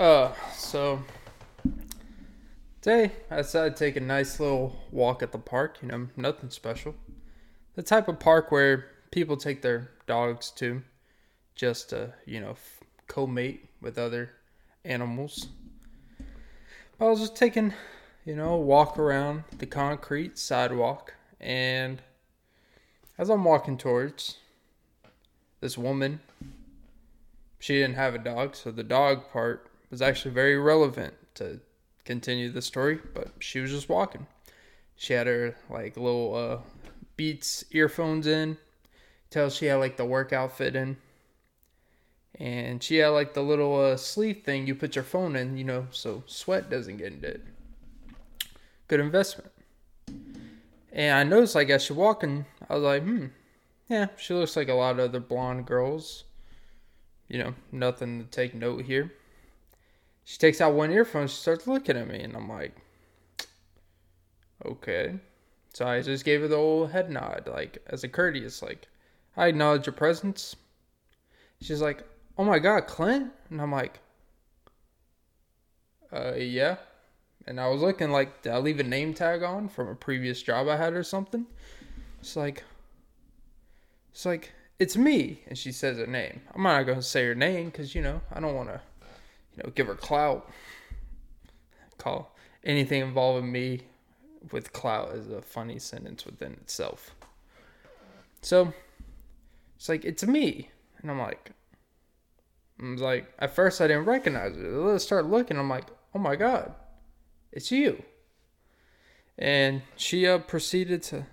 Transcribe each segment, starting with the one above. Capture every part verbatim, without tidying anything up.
Uh, so today I decided to take a nice little walk at the park. You know, nothing special. The type of park where people take their dogs to just to, you know, f- co-mate with other animals. I was just taking, you know, a walk around the concrete sidewalk, and as I'm walking towards this woman, she didn't have a dog, so the dog part was actually very relevant to continue the story, but she was just walking. She had her, like, little uh, Beats earphones in. Tell she had, like, the work outfit in. And she had, like, the little uh, sleeve thing you put your phone in, you know, so sweat doesn't get into it. Good investment. And I noticed, like, as she walking, I was like, hmm, yeah, she looks like a lot of other blonde girls. You know, nothing to take note here. She takes out one earphone, she starts looking at me, and I'm like, okay. So I just gave her the old head nod, like, as a courteous, like, I acknowledge your presence. She's like, oh my God, Clint? And I'm like, uh, yeah. And I was looking like, did I leave a name tag on from a previous job I had or something? It's like, it's like, it's me. And she says her name. I'm not going to say her name because, you know, I don't want to, you know, give her clout. Call anything involving me with clout is a funny sentence within itself. So it's like, it's me. And I'm like, I'm like, at first I didn't recognize it. Let's start looking. I'm like, oh my God, it's you. And she uh, proceeded to,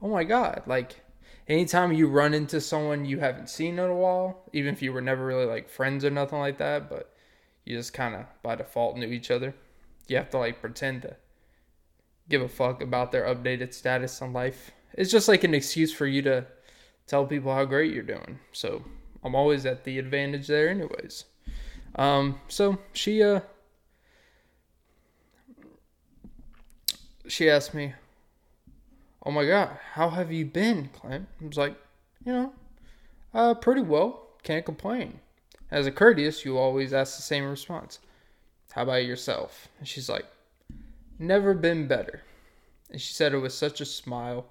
oh my God, like anytime you run into someone you haven't seen in a while, even if you were never really like friends or nothing like that, but you just kind of by default knew each other. You have to like pretend to give a fuck about their updated status on life. It's just like an excuse for you to tell people how great you're doing. So I'm always at the advantage there anyways. Um, so she, uh, she asked me, oh my God, how have you been, Clint? I was like, you know, uh, pretty well. Can't complain. As a courteous, you always ask the same response. How about yourself? And she's like, never been better. And she said it with such a smile.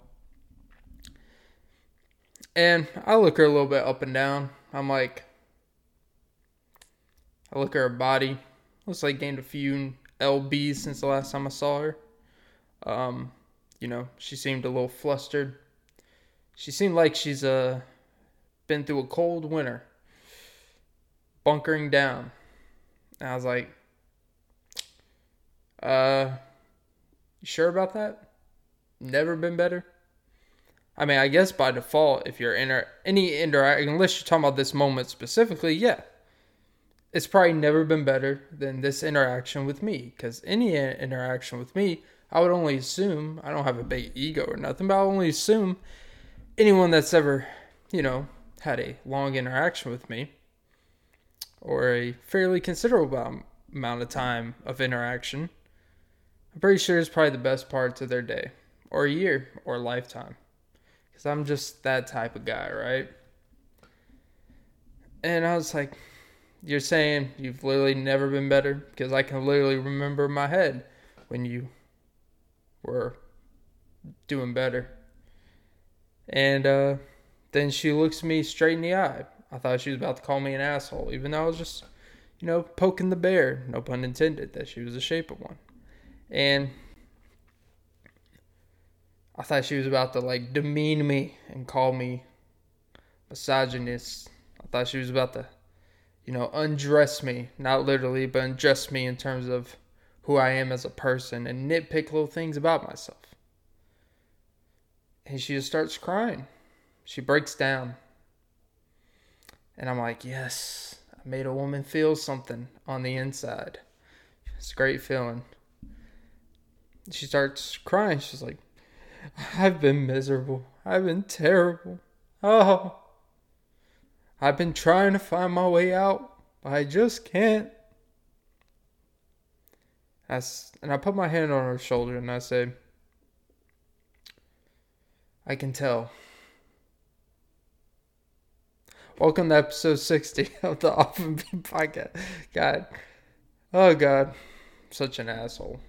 And I look her a little bit up and down. I'm like, I look at her body. Looks like gained a few pounds since the last time I saw her. Um, you know, she seemed a little flustered. She seemed like she's uh, been through a cold winter. Bunkering down. And I was like, uh, you sure about that? Never been better? I mean, I guess by default, if you're in inter- any interaction, unless you're talking about this moment specifically, yeah. It's probably never been better than this interaction with me. Because any interaction with me, I would only assume, I don't have a big ego or nothing, but I would only assume anyone that's ever, you know, had a long interaction with me, or a fairly considerable amount of time of interaction, I'm pretty sure it's probably the best part of their day, or a year, or a lifetime. Because I'm just that type of guy, right? And I was like, you're saying you've literally never been better? Because I can literally remember in my head when you were doing better. And uh, then she looks me straight in the eye. I thought she was about to call me an asshole, even though I was just, you know, poking the bear. No pun intended, that she was a shape of one. And I thought she was about to, like, demean me and call me misogynist. I thought she was about to, you know, undress me. Not literally, but undress me in terms of who I am as a person and nitpick little things about myself. And she just starts crying. She breaks down. And I'm like, yes, I made a woman feel something on the inside. It's a great feeling. She starts crying. She's like, I've been miserable. I've been terrible. Oh, I've been trying to find my way out, but I just can't. I, and I put my hand on her shoulder and I say, I can tell. Welcome to episode sixty of the Off and Beat podcast. God, Oh, God. Such an asshole.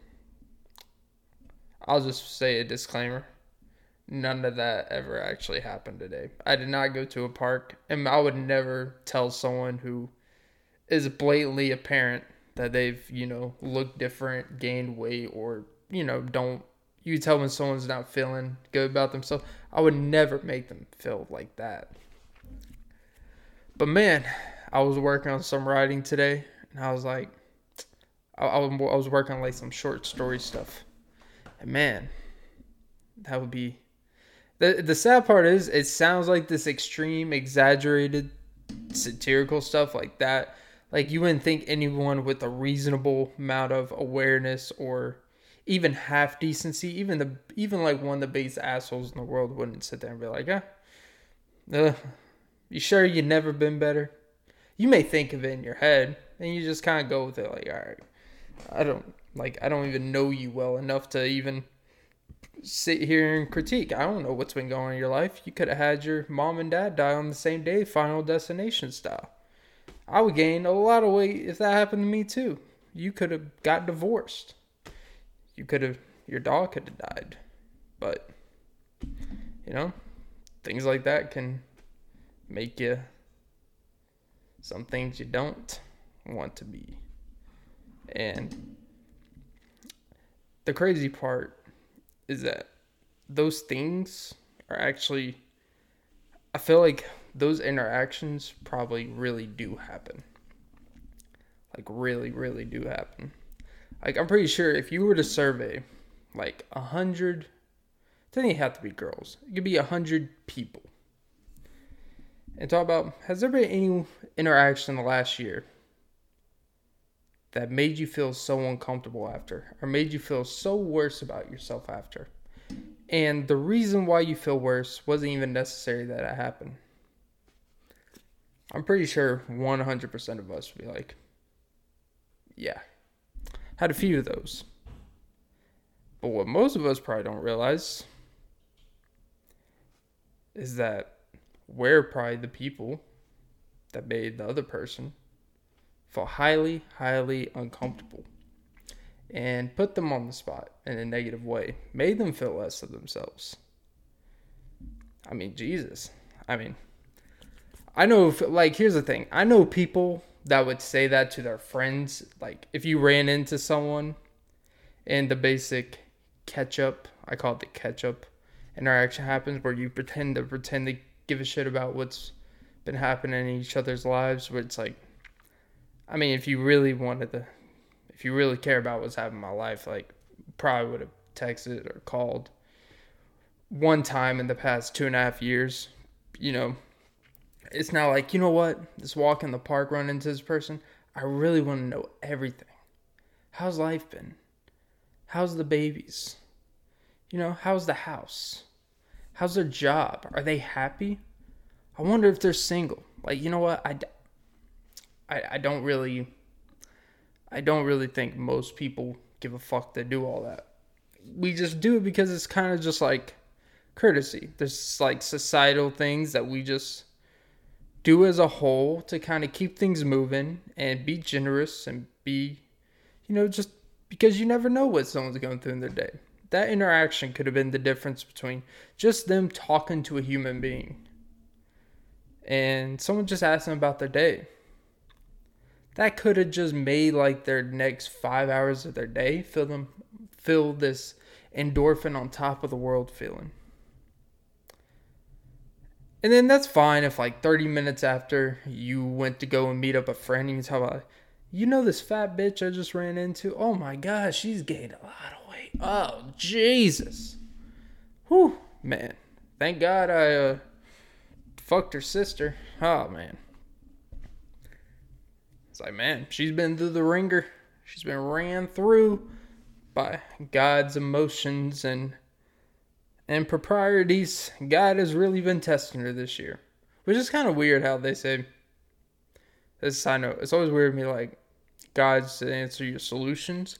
I'll just say a disclaimer. None of that ever actually happened today. I did not go to a park, and I would never tell someone who is blatantly apparent that they've, you know, looked different, gained weight, or, you know, don't. You tell when someone's not feeling good about themselves. I would never make them feel like that. But, man, I was working on some writing today, and I was like, I, I was working on, like, some short story stuff. And, man, that would be... The, the sad part is, it sounds like this extreme, exaggerated, satirical stuff like that. Like, you wouldn't think anyone with a reasonable amount of awareness or even half decency, even the even like one of the biggest assholes in the world wouldn't sit there and be like, eh, uh, you sure you never been better? You may think of it in your head, and you just kind of go with it like, all right, I don't, like, I don't even know you well enough to even... sit here and critique. I don't know what's been going on in your life. You could have had your mom and dad die on the same day, Final Destination style. I would gain a lot of weight if that happened to me too. You could have got divorced. You could have, your dog could have died. But, you know, things like that can make you some things you don't want to be. And the crazy part is that those things are actually, I feel like those interactions probably really do happen. Like, really, really do happen. Like, I'm pretty sure if you were to survey, like, a hundred, it doesn't even have to be girls. It could be a hundred people. And talk about, has there been any interaction in the last year that made you feel so uncomfortable after, or made you feel so worse about yourself after? And the reason why you feel worse wasn't even necessary that it happened. I'm pretty sure one hundred percent of us would be like, yeah, had a few of those. But what most of us probably don't realize is that we're probably the people that made the other person feel highly, highly uncomfortable, and put them on the spot in a negative way, made them feel less of themselves. I mean, Jesus. I mean, I know, if, like, here's the thing. I know people that would say that to their friends. Like, if you ran into someone and the basic catch-up, I call it the catch-up interaction happens, where you pretend to pretend to give a shit about what's been happening in each other's lives, where it's like, I mean, if you really wanted to, if you really care about what's happening in my life, like, probably would have texted or called one time in the past two and a half years, you know. It's not like, you know what, this walk in the park, run into this person, I really want to know everything. How's life been? How's the babies? You know, how's the house? How's their job? Are they happy? I wonder if they're single. Like, you know what, I... I, I don't really, I don't really think most people give a fuck to do all that. We just do it because it's kind of just like courtesy. There's like societal things that we just do as a whole to kind of keep things moving and be generous and be, you know, just because you never know what someone's going through in their day. That interaction could have been the difference between just them talking to a human being and someone just asking about their day. That could have just made, like, their next five hours of their day feel them feel this endorphin on top of the world feeling. And then that's fine if, like, thirty minutes after you went to go and meet up a friend and you talk about, you know, this fat bitch I just ran into? Oh my gosh, she's gained a lot of weight. Oh, Jesus. Whew, man. Thank God I uh, fucked her sister. Oh, man. It's like, man, she's been through the ringer. She's been ran through by God's emotions and improprieties. God has really been testing her this year. Which is kind of weird how they say, this is a side note, it's always weird to me, like, God's the answer to your solutions.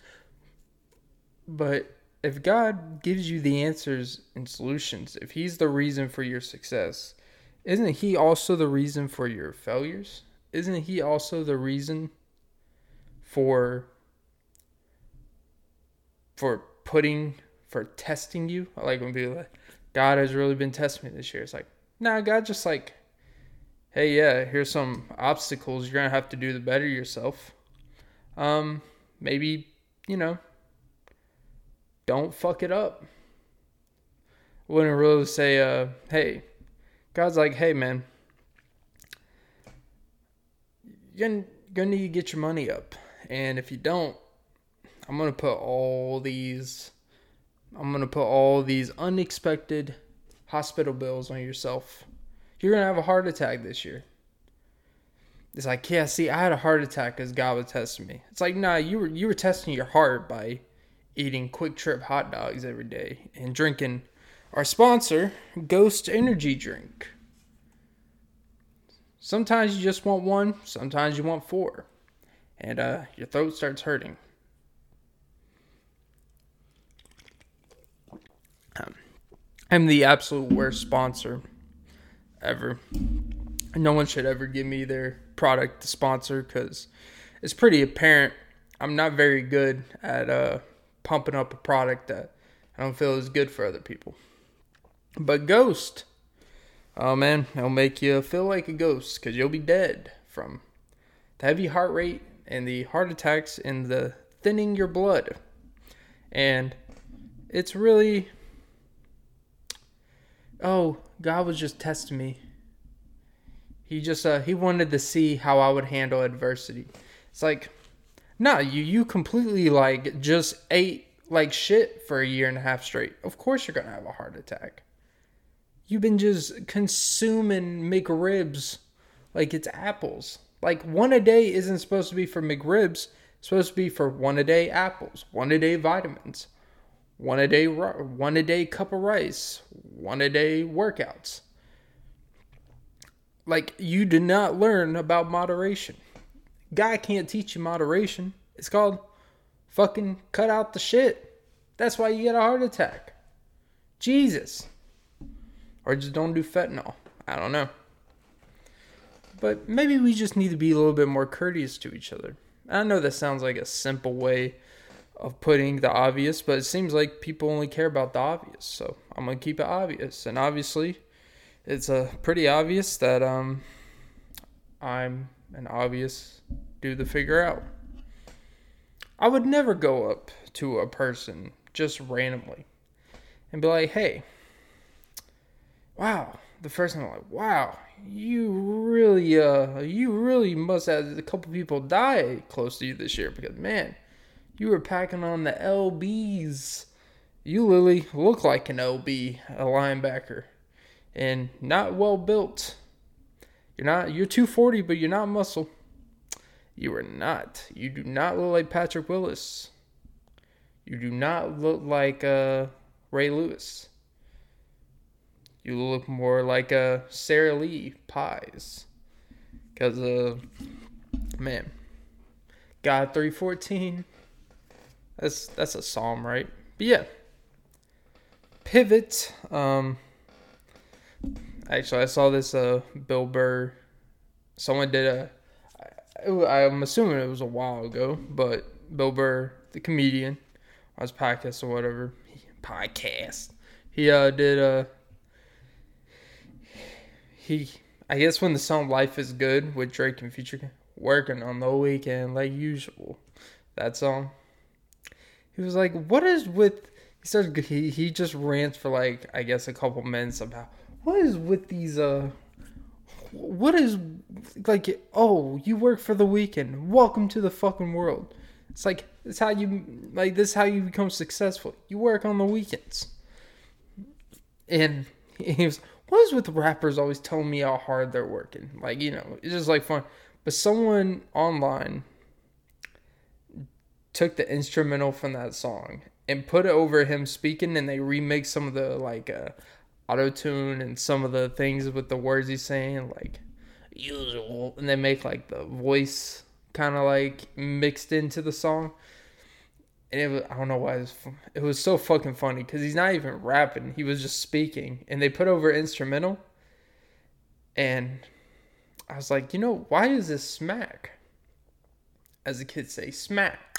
But if God gives you the answers and solutions, if he's the reason for your success, isn't he also the reason for your failures? Isn't he also the reason for for putting for testing you. I like when people are like, God has really been testing me this year. It's like, nah, God just like, hey, yeah, here's some obstacles you're gonna have to do to better yourself. Um, maybe, you know, don't fuck it up. I wouldn't really say, uh, hey, God's like, hey, man, you're gonna need to get your money up, and if you don't, I'm gonna put all these, I'm gonna put all these unexpected hospital bills on yourself. You're gonna have a heart attack this year. It's like, yeah, see, I had a heart attack because God was testing me. It's like, nah, you were you were testing your heart by eating Quick Trip hot dogs every day and drinking our sponsor, Ghost Energy Drink. Sometimes you just want one, sometimes you want four, and uh, your throat starts hurting. Um, I'm the absolute worst sponsor ever. No one should ever give me their product to sponsor because it's pretty apparent I'm not very good at uh, pumping up a product that I don't feel is good for other people. But Ghost, oh man, it'll make you feel like a ghost because you'll be dead from the heavy heart rate and the heart attacks and the thinning your blood. And it's really, oh, God was just testing me. He just, uh, he wanted to see how I would handle adversity. It's like, nah, you, you completely like just ate like shit for a year and a half straight. Of course you're going to have a heart attack. You've been just consuming McRibs like it's apples. Like one a day isn't supposed to be for McRibs. It's supposed to be for one a day apples, one a day vitamins, one a day, one a day cup of rice, one a day workouts. Like you did not learn about moderation. God can't teach you moderation. It's called fucking cut out the shit. That's why you get a heart attack. Jesus. Or just don't do fentanyl. I don't know. But maybe we just need to be a little bit more courteous to each other. I know that sounds like a simple way of putting the obvious, but it seems like people only care about the obvious. So I'm going to keep it obvious. And obviously, it's uh, pretty obvious that um, I'm an obvious dude to figure out. I would never go up to a person just randomly and be like, hey, wow, the first time I'm like, wow, you really, uh, you really must have a couple people die close to you this year because, man, you were packing on the L Bs. You literally look like an L B, a linebacker, and not well built. You're not, you're two forty, but you're not muscle. You are not. You do not look like Patrick Willis. You do not look like uh, Ray Lewis. You look more like uh, Sara Lee Pies. Because, uh, man, God three fourteen. That's, that's a psalm, right? But yeah. Pivot. Um, actually, I saw this uh, Bill Burr. Someone did a... I'm assuming it was a while ago, but Bill Burr, the comedian, on his podcast or whatever, he, podcast, he uh, did, uh, he, I guess when the song Life is Good with Drake and Future, working on the weekend like usual, that song, he was like, what is with, he starts, he, he just rants for like, I guess a couple minutes about, what is with these, uh, what is, like, oh, you work for the weekend. Welcome to the fucking world. It's like, it's how you, like, this is how you become successful. You work on the weekends. And he was, what is with rappers always telling me how hard they're working? Like, you know, it's just like fun. But someone online took the instrumental from that song and put it over him speaking, and they remixed some of the, like, uh, auto-tune and some of the things with the words he's saying, like, usual, and they make, like, the voice kind of, like, mixed into the song, and it was, I don't know why, it was, it was so fucking funny, because he's not even rapping, he was just speaking, and they put over instrumental, and I was like, you know, why is this smack? as the kids say, smack.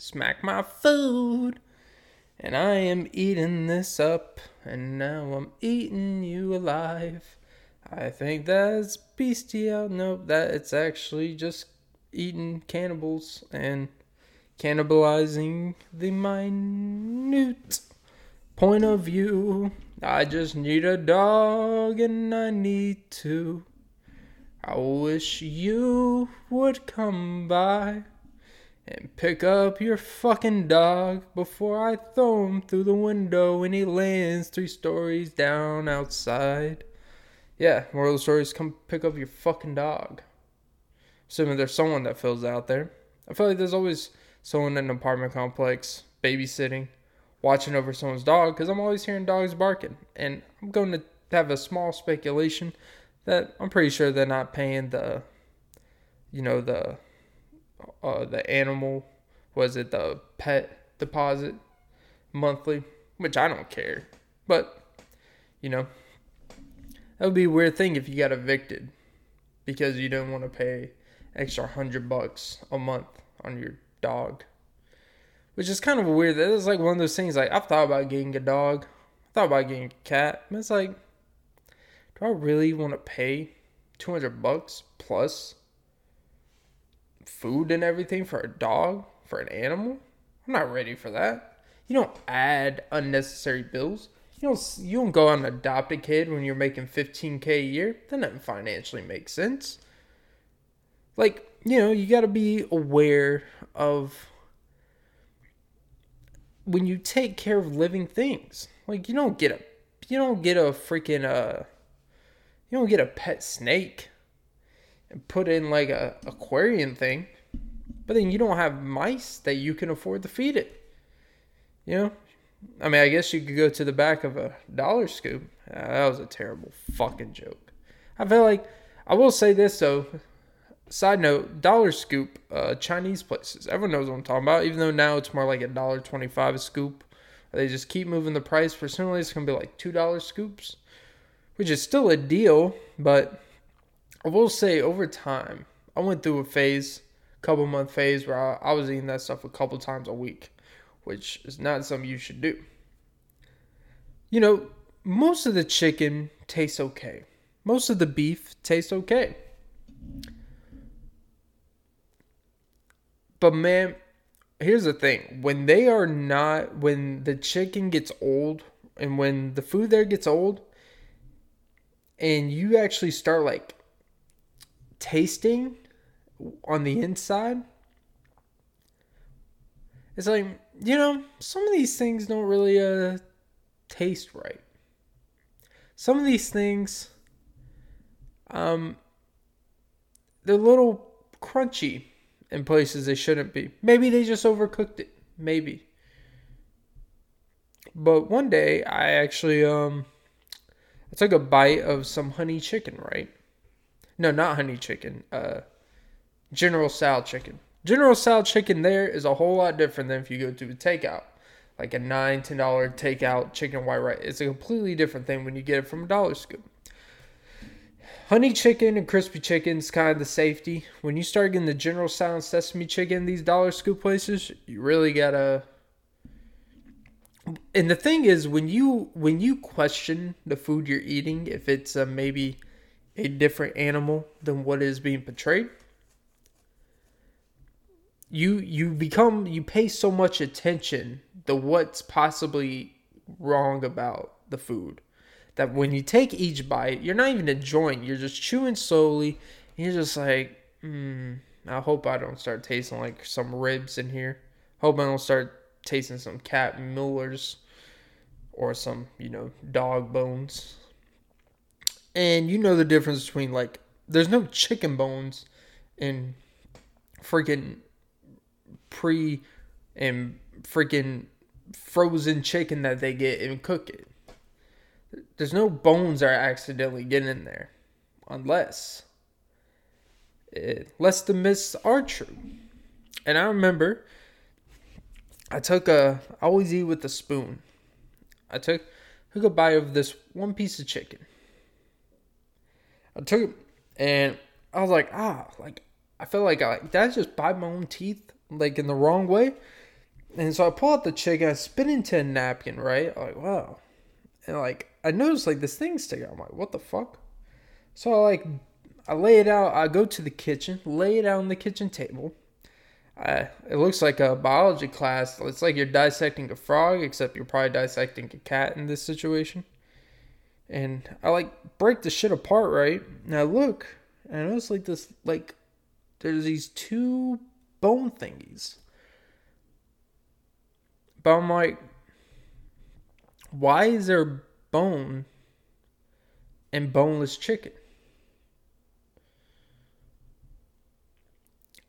Smack my food. And I am eating this up. And now I'm eating you alive. I think that's bestial. Nope, that it's actually just eating cannibals and cannibalizing the minute point of view. I just need a dog and I need to. I wish you would come by and pick up your fucking dog before I throw him through the window and he lands three stories down outside. Yeah, moral of the story is come pick up your fucking dog. Assuming there's someone that fills out there. I feel like there's always someone in an apartment complex babysitting, watching over someone's dog, because I'm always hearing dogs barking. And I'm going to have a small speculation that I'm pretty sure they're not paying the, you know, the, uh, the animal, was it the pet deposit monthly, which I don't care. But, you know, that would be a weird thing if you got evicted because you didn't want to pay extra hundred bucks a month on your dog. Which is kind of weird. That is like one of those things, like, I've thought about getting a dog. I thought about getting a cat. But it's like, do I really want to pay two hundred bucks plus food and everything for a dog? For an animal? I'm not ready for that. You don't add unnecessary bills. You don't, you don't go out and adopt a kid when you're making fifteen thousand dollars a year. That doesn't financially make sense. Like, you know, you got to be aware of when you take care of living things. Like, you don't get a, you don't get a freaking, uh, you don't get a pet snake and put in like a aquarium thing. But then you don't have mice that you can afford to feed it. You know? I mean, I guess you could go to the back of a Dollar Scoop. Uh, that was a terrible fucking joke. I feel like, I will say this though. Side note, Dollar Scoop, uh, Chinese places. Everyone knows what I'm talking about, even though now it's more like a dollar twenty-five a scoop. They just keep moving the price. For some reason, it's going to be like two dollar scoops, which is still a deal. But I will say over time, I went through a phase, a couple month phase, where I, I was eating that stuff a couple times a week, which is not something you should do. You know, most of the chicken tastes okay. Most of the beef tastes okay. But man, here's the thing. When they are not, when the chicken gets old and when the food there gets old and you actually start like tasting on the inside, it's like, you know, some of these things don't really uh, taste right. Some of these things, um, they're a little crunchy in places they shouldn't be. Maybe they just overcooked it. Maybe. But one day, I actually, um, I took a bite of some honey chicken, right? No, not honey chicken. Uh, General Sal chicken. General Sal chicken there is a whole lot different than if you go to a takeout. Like a nine dollars, ten dollars takeout chicken white rice. It's a completely different thing when you get it from a Dollar Scoop. Honey chicken and crispy chicken is kind of the safety. When you start getting the General Sal sesame chicken, these Dollar Scoop places, you really gotta. And the thing is, when you when you question the food you're eating, if it's uh, maybe a different animal than what is being portrayed, you you become you pay so much attention to what's possibly wrong about the food. That when you take each bite, you're not even enjoying. You're just chewing slowly. And you're just like, hmm, I hope I don't start tasting like some ribs in here. Hope I don't start tasting some cat molars or some, you know, dog bones. And you know the difference between like, there's no chicken bones in freaking pre and freaking frozen chicken that they get and cook it. There's no bones that are accidentally getting in there. Unless. It, unless the myths are true. And I remember. I took a. I always eat with a spoon. I took, took a bite of this one piece of chicken. I took it. And I was like. Ah. Like. I felt like, I, did I just bite my own teeth, like, in the wrong way? And so I pull out the chicken, I spit into a napkin, right? I'm like, wow. And, like, I noticed, like, this thing sticking out. I'm like, what the fuck? So, I, like, I lay it out. I go to the kitchen, lay it out on the kitchen table. I, it looks like a biology class. It's like you're dissecting a frog, except you're probably dissecting a cat in this situation. And I, like, break the shit apart, right? And I look, and I notice, like, this, like, there's these two bone thingies. But I'm like, why is there bone and boneless chicken?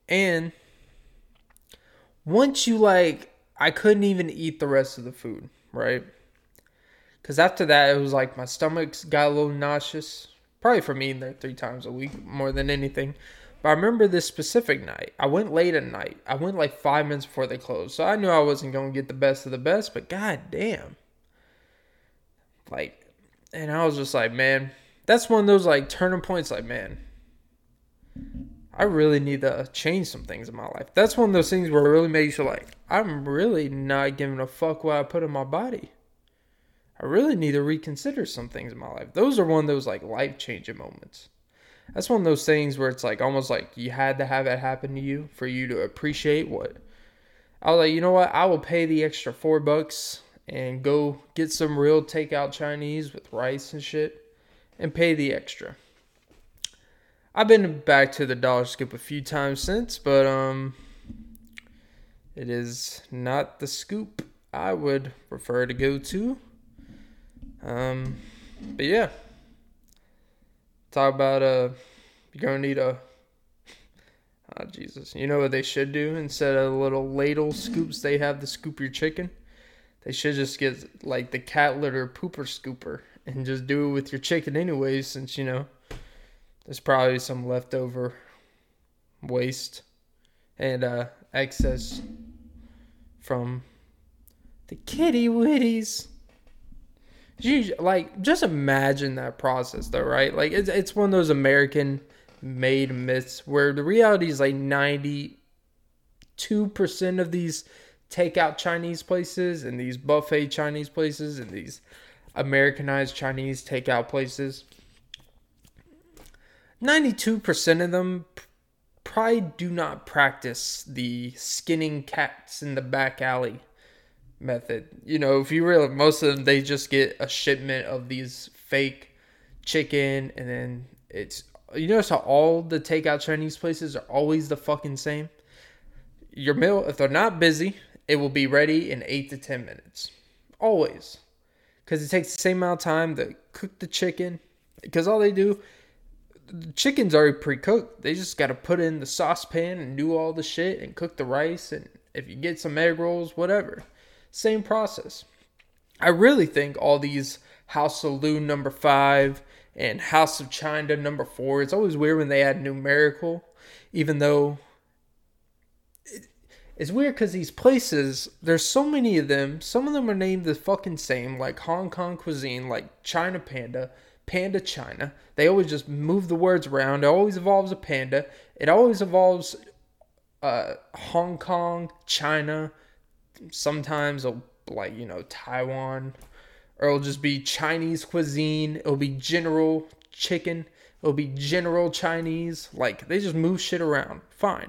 And once you, like, I couldn't even eat the rest of the food, right? Because after that, it was like my stomach got a little nauseous. Probably from eating there three times a week more than anything. But I remember this specific night. I went late at night. I went like five minutes before they closed. So I knew I wasn't going to get the best of the best. But goddamn. Like, and I was just like, man. That's one of those, like, turning points. Like, man. I really need to change some things in my life. That's one of those things where it really makes you like, I'm really not giving a fuck what I put in my body. I really need to reconsider some things in my life. Those are one of those, like, life-changing moments. That's one of those things where it's like almost like you had to have it happen to you for you to appreciate what. I was like, you know what? I will pay the extra four bucks and go get some real takeout Chinese with rice and shit and pay the extra. I've been back to the Dollar Scoop a few times since, but um, it is not the scoop I would prefer to go to. Um, but yeah. Talk about, uh, you're going to need a, oh, Jesus. You know what they should do? Instead of little ladle scoops they have to scoop your chicken, they should just get, like, the cat litter pooper scooper and just do it with your chicken anyways, since, you know, there's probably some leftover waste and, uh, excess from the kitty witties. You, like, just imagine that process, though, right? Like, it's it's one of those American-made myths where the reality is, like, ninety-two percent of these takeout Chinese places and these buffet Chinese places and these Americanized Chinese takeout places, ninety-two percent of them probably do not practice the skinning cats in the back alley method. You know, if you really, most of them, they just get a shipment of these fake chicken, and then it's, you notice how all the takeout Chinese places are always the fucking same? Your meal, if they're not busy, it will be ready in eight to ten minutes. Always. Because it takes the same amount of time to cook the chicken. Because all they do, the chicken's already pre-cooked. They just got to put in the saucepan and do all the shit and cook the rice, and if you get some egg rolls, whatever. Same process. I really think all these House Saloon number five and House of China number four, it's always weird when they add numerical, even though it, it's weird because these places, there's so many of them. Some of them are named the fucking same, like Hong Kong cuisine, like China Panda, Panda China. They always just move the words around. It always evolves a panda. It always evolves uh, Hong Kong, China. Sometimes it'll, like, you know, Taiwan, or it'll just be Chinese cuisine. It'll be general chicken. It'll be general Chinese. Like, they just move shit around. Fine.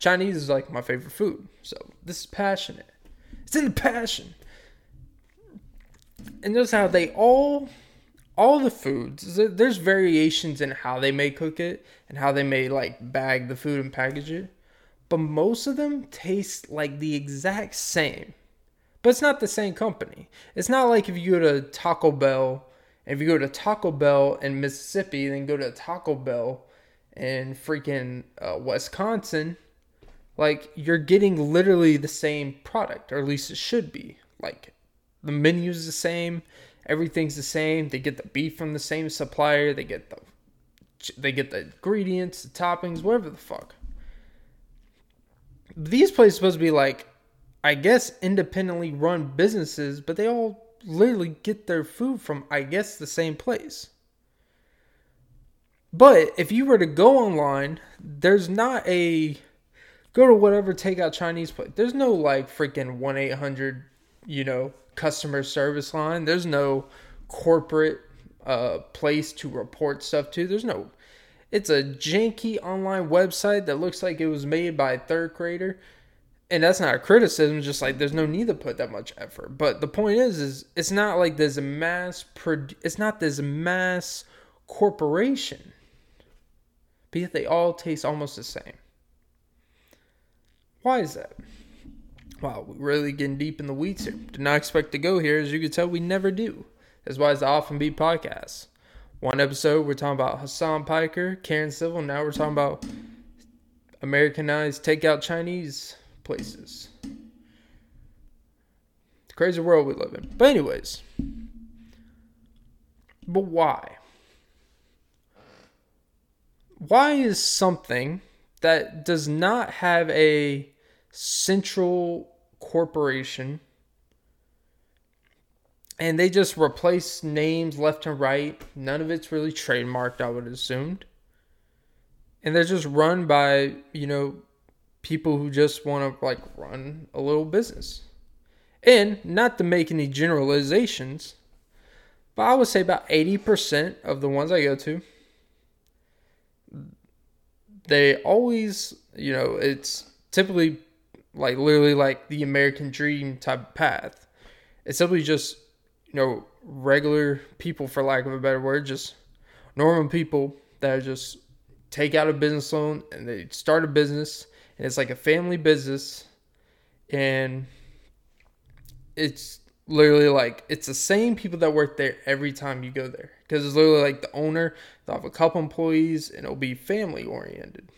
Chinese is, like, my favorite food. So this is passionate. It's in the passion. And notice how they all, all the foods, there's variations in how they may cook it and how they may, like, bag the food and package it. But most of them taste like the exact same. But it's not the same company. It's not like if you go to Taco Bell. If you go to Taco Bell in Mississippi, then go to Taco Bell in freaking uh, Wisconsin. Like, you're getting literally the same product. Or at least it should be. Like, the menu's the same. Everything's the same. They get the beef from the same supplier. They get the, they get the ingredients, the toppings, whatever the fuck. These places are supposed to be, like, I guess, independently run businesses, but they all literally get their food from, I guess, the same place. But if you were to go online, there's not a, go to whatever takeout Chinese place. There's no like freaking one eight hundred, you know, customer service line. There's no corporate uh, place to report stuff to. There's no, it's a janky online website that looks like it was made by a third grader. And that's not a criticism, just like there's no need to put that much effort. But the point is, is it's not like there's a mass, produ- it's not this mass corporation. But yet they all taste almost the same. Why is that? Wow, we're really getting deep in the weeds here. Did not expect to go here. As you can tell, we never do. That's why it's the Off and Beat podcast. One episode, we're talking about Hassan Piker, Karen Civil. Now we're talking about Americanized takeout Chinese places. It's a crazy world we live in. But anyways. But why? Why is something that does not have a central corporation and they just replace names left and right, none of it's really trademarked, I would assume, and they're just run by, you know, people who just want to like run a little business? And not to make any generalizations, but I would say about eighty percent of the ones I go to, they always, you know, it's typically like literally like the American dream type of path. It's simply just, you know, regular people, for lack of a better word, just normal people that just take out a business loan and they start a business. And it's like a family business, and it's literally like, it's the same people that work there every time you go there. Because it's literally like the owner, they'll have a couple employees, and it'll be family oriented.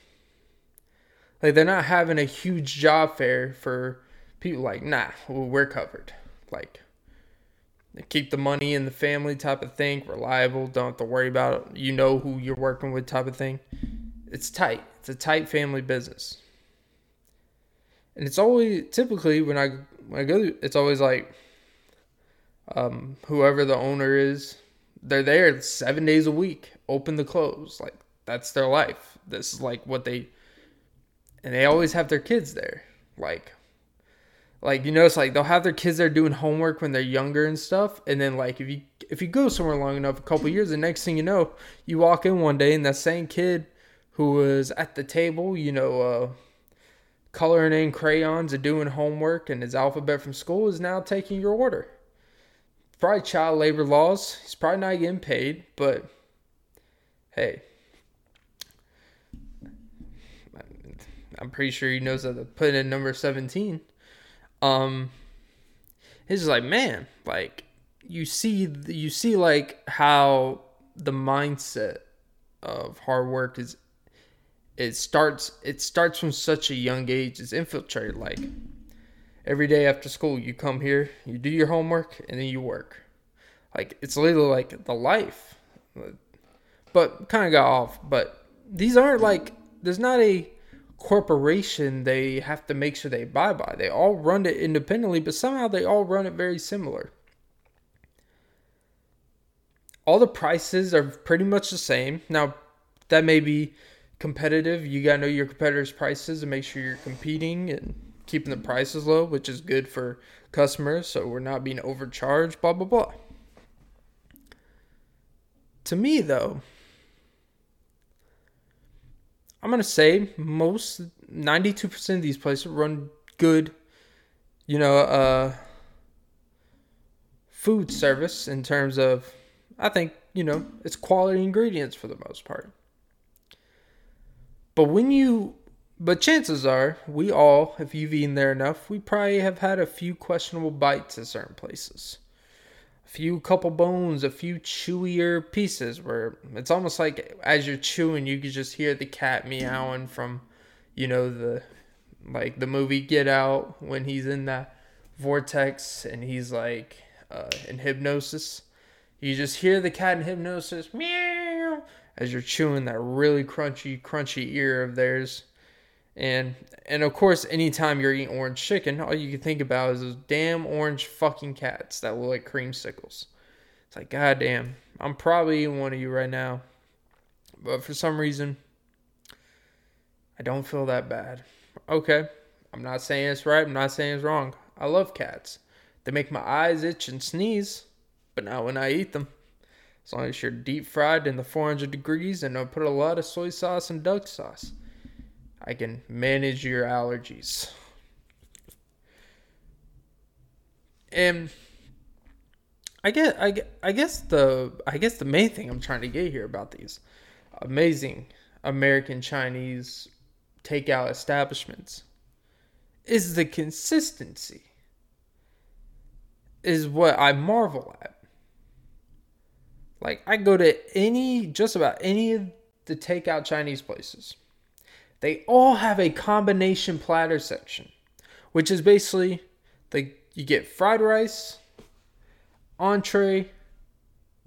Like they're not having a huge job fair for people like, nah, well, we're covered. Like they keep the money in the family type of thing, reliable, don't have to worry about it. You know who you're working with type of thing. It's tight. It's a tight family business. And it's always, typically, when I when I go, it's always like, um, whoever the owner is, they're there seven days a week, open to close. Like, that's their life. This is like what they, and they always have their kids there. Like, like you notice, like, they'll have their kids there doing homework when they're younger and stuff. And then, like, if you if you go somewhere long enough, a couple years, the next thing you know, you walk in one day, and that same kid who was at the table, you know, uh, coloring in crayons and doing homework and his alphabet from school is now taking your order. Probably child labor laws. He's probably not getting paid, but hey, I'm pretty sure he knows how to put in number seventeen. Um, he's just like, man, like you see, you see like how the mindset of hard work is. It starts it starts from such a young age. It's infiltrated. Like every day after school, you come here, you do your homework, and then you work. Like it's literally like the life. But kind of got off. But these aren't like, there's not a corporation they have to make sure they buy by. They all run it independently, but somehow they all run it very similar. All the prices are pretty much the same. Now, that may be competitive. You gotta know your competitors' prices and make sure you're competing and keeping the prices low, which is good for customers, so we're not being overcharged, blah blah blah. To me though, I'm gonna say most ninety-two percent of these places run good, you know, uh food service in terms of, I think, you know, it's quality ingredients for the most part. But when you, but chances are, we all, if you've eaten there enough, we probably have had a few questionable bites at certain places. A few couple bones, a few chewier pieces where it's almost like as you're chewing, you can just hear the cat meowing from, you know, the, like the movie Get Out when he's in that vortex and he's like uh, in hypnosis. You just hear the cat in hypnosis, meow, as you're chewing that really crunchy, crunchy ear of theirs. And, and of course, anytime you're eating orange chicken, all you can think about is those damn orange fucking cats that look like creamsicles. It's like, goddamn, I'm probably eating one of you right now. But for some reason, I don't feel that bad. Okay, I'm not saying it's right. I'm not saying it's wrong. I love cats. They make my eyes itch and sneeze, but not when I eat them. As long as you're deep fried in the four hundred degrees and I put a lot of soy sauce and duck sauce, I can manage your allergies. And I guess, I, I guess the I guess the main thing I'm trying to get here about these amazing American Chinese takeout establishments is the consistency is what I marvel at. Like, I go to any, just about any of the takeout Chinese places. They all have a combination platter section, which is basically the you get fried rice, entree,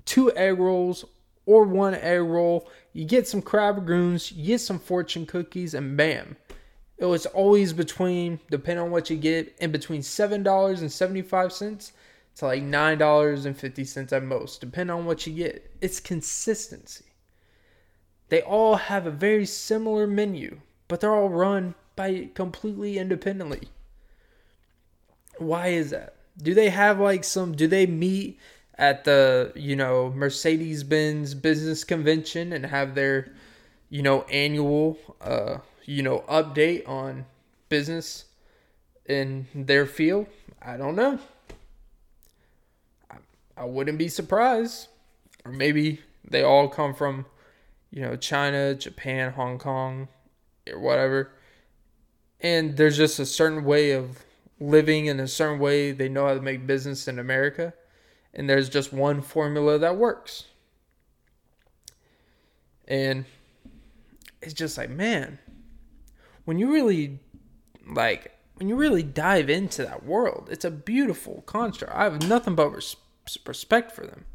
two egg rolls, or one egg roll. You get some crab rangoons, you get some fortune cookies, and bam. It was always between, depending on what you get, in between seven dollars and seventy-five cents to like nine dollars and fifty cents at most, depending on what you get. It's consistency. They all have a very similar menu, but they're all run by completely independently. Why is that? Do they have like some, do they meet at the, you know, Mercedes-Benz business convention and have their, you know, annual, uh, you know, update on business in their field? I don't know. I, I wouldn't be surprised. Or maybe they all come from, you know, China, Japan, Hong Kong, or whatever. And there's just a certain way of living in a certain way. They know how to make business in America. And there's just one formula that works. And it's just like, man, when you really, like, when you really dive into that world, it's a beautiful construct. I have nothing but res- respect for them.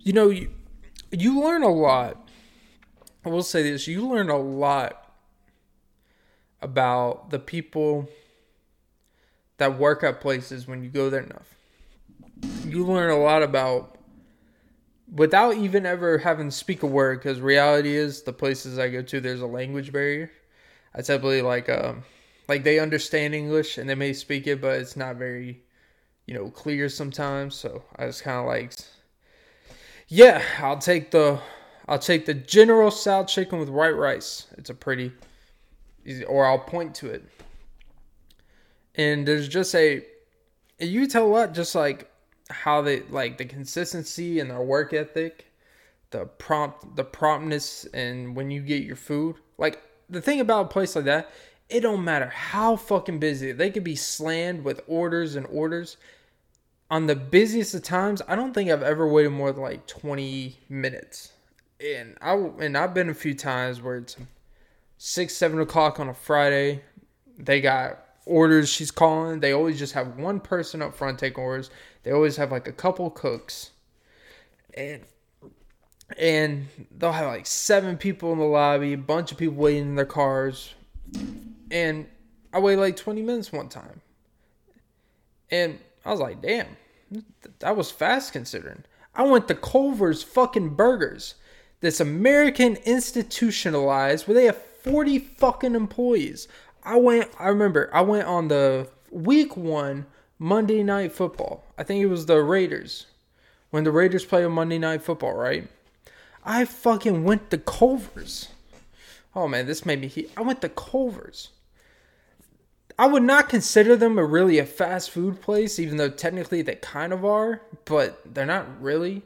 You know, you, you learn a lot. I will say this. You learn a lot about the people that work at places when you go there enough. You learn a lot about, without even ever having to speak a word, because reality is the places I go to, there's a language barrier. I typically like, um, like they understand English and they may speak it, but it's not very, you know, clear sometimes. So I just kind of like... Yeah, I'll take the I'll take the General Tso chicken with white rice. It's a pretty easy, or I'll point to it. And there's just a you tell a lot just like how they like the consistency and their work ethic, the prompt the promptness and when you get your food. Like the thing about a place like that, it don't matter how fucking busy. They could be slammed with orders and orders. On the busiest of times, I don't think I've ever waited more than like twenty minutes. And, I, and I've been a few times where it's six, seven o'clock on a Friday. They got orders she's calling. They always just have one person up front taking orders. They always have like a couple cooks. And, and they'll have like seven people in the lobby, a bunch of people waiting in their cars. And I waited like twenty minutes one time. And I was like, damn, that was fast considering. I went to Culver's fucking burgers. This American institutionalized where they have forty fucking employees. I went, I remember, I went on the week one Monday Night Football. I think it was the Raiders. When the Raiders play on Monday Night Football, right? I fucking went to Culver's. Oh man, this made me heat. I went to Culver's. I would not consider them a really a fast food place, even though technically they kind of are, but they're not really,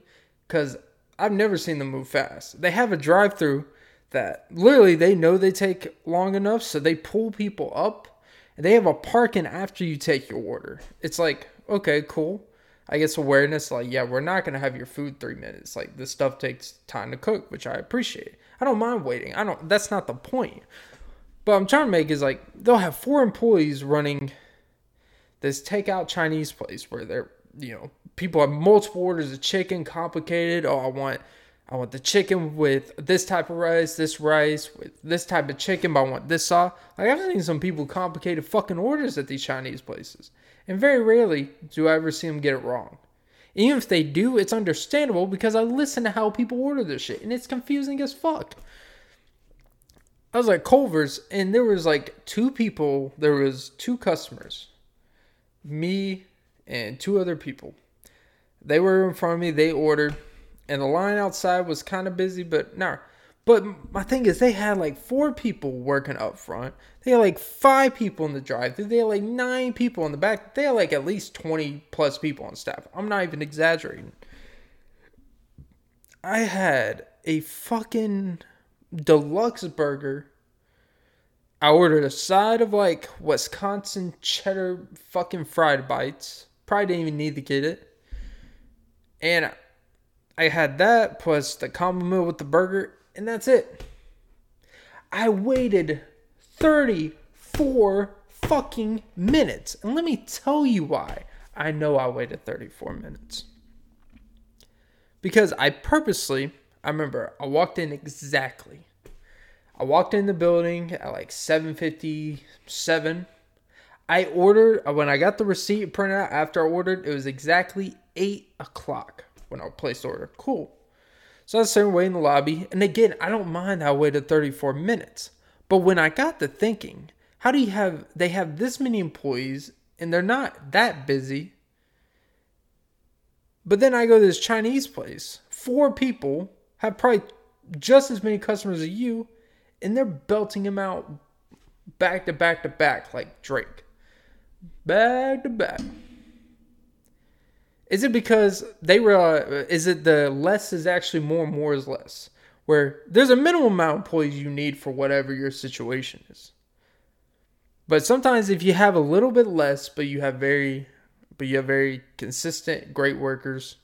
because I've never seen them move fast. They have a drive-thru that literally they know they take long enough, so they pull people up, and they have a parking after you take your order. It's like, okay, cool. I guess awareness, like, yeah, we're not going to have your food three minutes. Like, this stuff takes time to cook, which I appreciate. I don't mind waiting. I don't. That's not the point. What I'm trying to make is like they'll have four employees running this takeout Chinese place where they're, you know, people have multiple orders of chicken, complicated. Oh, I want, I want the chicken with this type of rice, this rice with this type of chicken, but I want this sauce. Like I've seen some people complicated fucking orders at these Chinese places, and very rarely do I ever see them get it wrong. Even if they do, it's understandable because I listen to how people order this shit, and it's confusing as fuck. I was at Culver's, and there was like two people, there was two customers, me and two other people. They were in front of me, they ordered, and the line outside was kind of busy, but no. Nah. But my thing is, they had like four people working up front. They had like five people in the drive-thru. They had like nine people in the back. They had like at least twenty plus people on staff. I'm not even exaggerating. I had a fucking deluxe burger. I ordered a side of like Wisconsin cheddar fucking fried bites. Probably didn't even need to get it. And I had that plus the combo meal with the burger. And that's it. I waited thirty-four fucking minutes. And let me tell you why I know I waited thirty-four minutes. Because I purposely, I remember, I walked in exactly. I walked in the building at like seven fifty-seven. I ordered, when I got the receipt printed out after I ordered, it was exactly eight o'clock when I placed the order. Cool. So I was sitting waiting in the lobby. And again, I don't mind how I waited thirty-four minutes. But when I got to thinking, how do you have, they have this many employees and they're not that busy. But then I go to this Chinese place. Four people have probably just as many customers as you. And they're belting them out back to back to back like Drake. Back to back. Is it because they were, uh, is it the less is actually more and more is less? Where there's a minimum amount of employees you need for whatever your situation is. But sometimes if you have a little bit less, but you have very, but you have very consistent, great workers,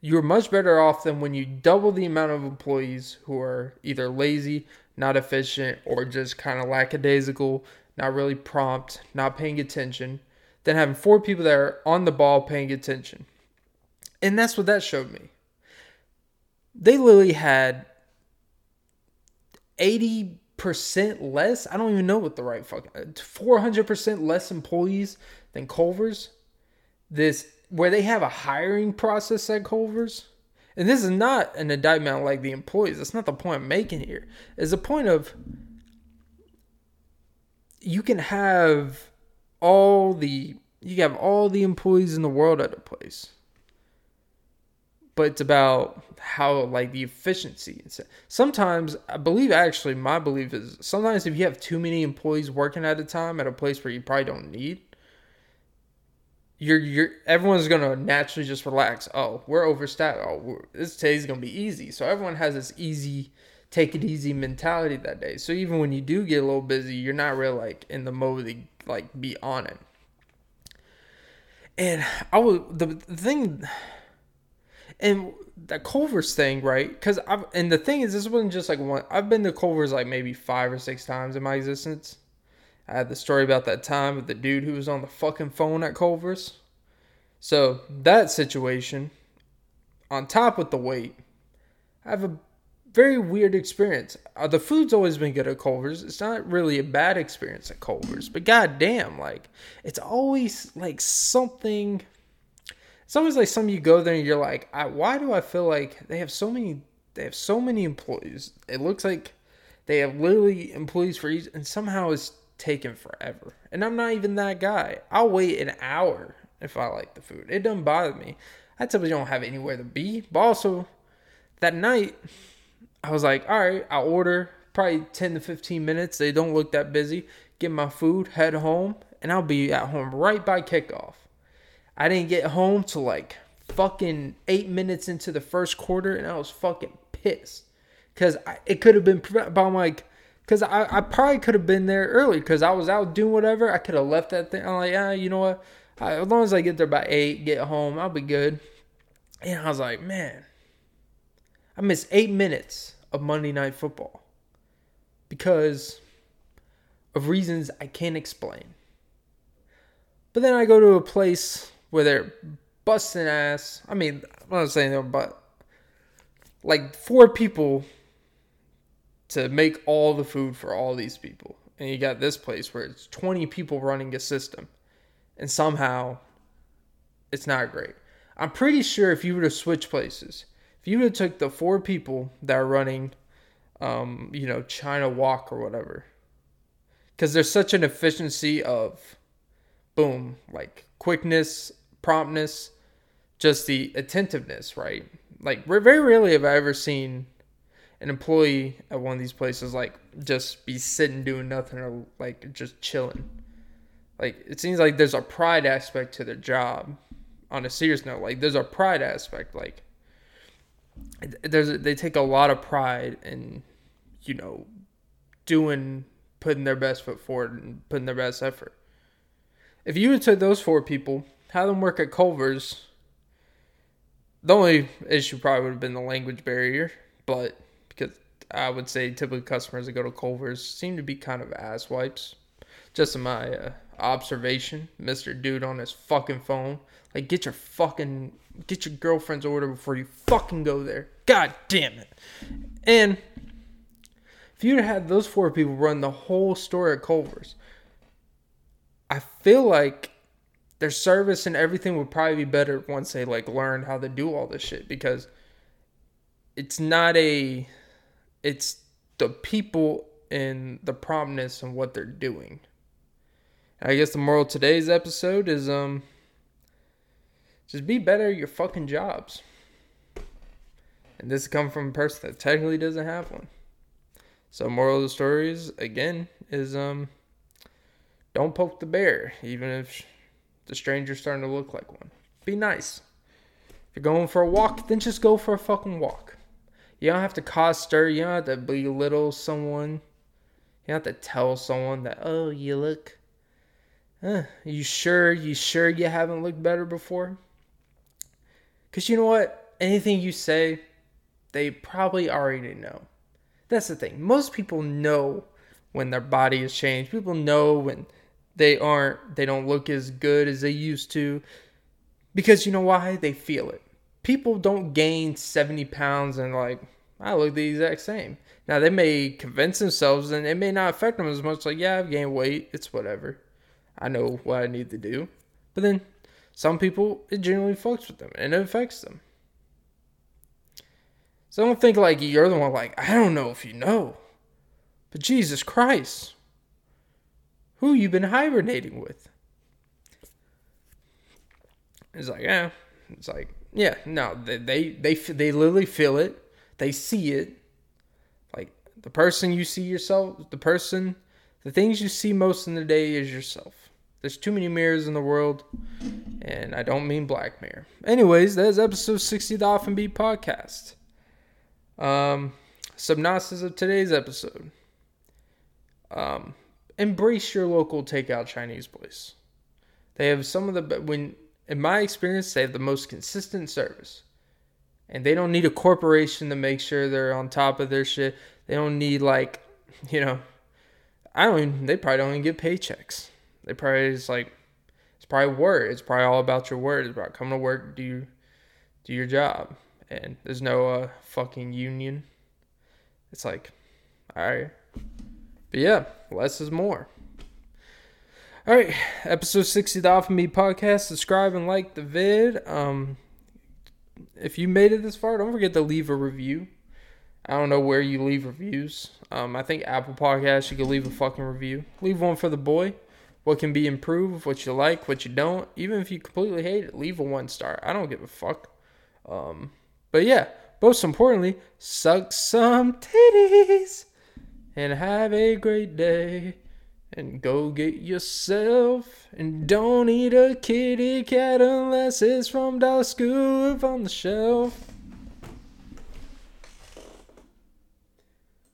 you're much better off than when you double the amount of employees who are either lazy, not efficient, or just kind of lackadaisical, not really prompt, not paying attention. Than having four people that are on the ball paying attention. And that's what that showed me. They literally had eighty percent less. I don't even know what the right fucking. four hundred percent less employees than Culver's. This. Where they have a hiring process at Culver's. And this is not an indictment on like the employees. That's not the point I'm making here. It's the point of. You can have. All the you have all the employees in the world at a place, but it's about how like the efficiency. Sometimes I believe actually my belief is sometimes if you have too many employees working at a time at a place where you probably don't need, you're you're everyone's gonna naturally just relax. Oh, we're overstaffed. Oh, we're, this today's gonna be easy. So everyone has this easy. Take it easy mentality that day. So even when you do get a little busy, you're not really like in the mode to like be on it. And I was the, the thing, and the Culver's thing, right? Because I've and the thing is, this wasn't just like one. I've been to Culver's like maybe five or six times in my existence. I had the story about that time with the dude who was on the fucking phone at Culver's. So that situation, on top with the wait, I have a. Very weird experience. Uh, the food's always been good at Culver's. It's not really a bad experience at Culver's. But goddamn, like, it's always, like, something. It's always, like, something you go there and you're like, I, why do I feel like they have so many, they have so many employees. It looks like they have literally employees for each, and somehow it's taken forever. And I'm not even that guy. I'll wait an hour if I like the food. It doesn't bother me. I typically don't have anywhere to be. But also, that night, I was like, all right, I'll order probably ten to fifteen minutes. They don't look that busy. Get my food, head home, and I'll be at home right by kickoff. I didn't get home till like fucking eight minutes into the first quarter, and I was fucking pissed. Because it could have been, but I'm like, because I, I probably could have been there early because I was out doing whatever. I could have left that thing. I'm like, ah, you know what? Right, as long as I get there by eight, get home, I'll be good. And I was like, man, I missed eight minutes. Of Monday Night Football because of reasons I can't explain. But then I go to a place where they're busting ass. I mean, I'm not saying they're but like four people to make all the food for all these people. And you got this place where it's twenty people running a system and somehow it's not great. I'm pretty sure if you were to switch places, if you would have took the four people that are running, um, you know, China Walk or whatever, because there's such an efficiency of, boom, like quickness, promptness, just the attentiveness, right? Like, very rarely have I ever seen an employee at one of these places, like, just be sitting doing nothing or, like, just chilling. Like, it seems like there's a pride aspect to their job. On a serious note, like, there's a pride aspect. Like, there's a, they take a lot of pride in, you know, doing, putting their best foot forward and putting their best effort. If you would take those four people, have them work at Culver's, the only issue probably would have been the language barrier, but because I would say typically customers that go to Culver's seem to be kind of asswipes. Just in my uh, observation, Mister Dude on his fucking phone. Like, get your fucking, get your girlfriend's order before you fucking go there. God damn it. And if you'd had those four people run the whole store at Culver's, I feel like their service and everything would probably be better once they, like, learn how to do all this shit, because it's not a, it's the people and the promptness and what they're doing. And I guess the moral of today's episode is, um, just be better at your fucking jobs. And this comes from a person that technically doesn't have one. So moral of the stories, again, is, um, don't poke the bear, even if the stranger's starting to look like one. Be nice. If you're going for a walk, then just go for a fucking walk. You don't have to cause stir. You don't have to belittle someone. You don't have to tell someone that, oh, you look, uh, you sure, you sure you haven't looked better before? Because you know what? Anything you say, they probably already know. That's the thing. Most people know when their body has changed. People know when they aren't, they don't look as good as they used to, because you know why? They feel it. People don't gain seventy pounds and like, I look the exact same. Now they may convince themselves and it may not affect them as much. Like, yeah, I've gained weight. It's whatever. I know what I need to do. But then some people, it generally fucks with them and it affects them. So I don't think like you're the one like, I don't know if you know, but Jesus Christ, who you been hibernating with? It's like, yeah. It's like, yeah, no. They, they, they, they literally feel it. They see it. Like, the person you see yourself, the person, the things you see most in the day is yourself. There's too many mirrors in the world, and I don't mean Black Mirror. Anyways, that is episode sixty of the Off and Beat podcast. Um, synopsis of today's episode. Um... Embrace your local takeout Chinese place. They have some of the, when in my experience, they have the most consistent service. And they don't need a corporation to make sure they're on top of their shit. They don't need like, you know, I don't even, they probably don't even get paychecks. They probably just like, it's probably word. It's probably all about your word. It's about coming to work, do your, do your job. And there's no uh, fucking union. It's like, all right. But yeah, less is more. All right, episode sixty of the Off and Beat podcast. Subscribe and like the vid. Um, if you made it this far, don't forget to leave a review. I don't know where you leave reviews. Um, I think Apple Podcasts, you can leave a fucking review. Leave one for the boy. What can be improved, what you like, what you don't. Even if you completely hate it, leave a one star. I don't give a fuck. Um, but yeah, most importantly, suck some titties. And have a great day. And go get yourself. And don't eat a kitty cat unless it's from Dollar Scoop on the shelf.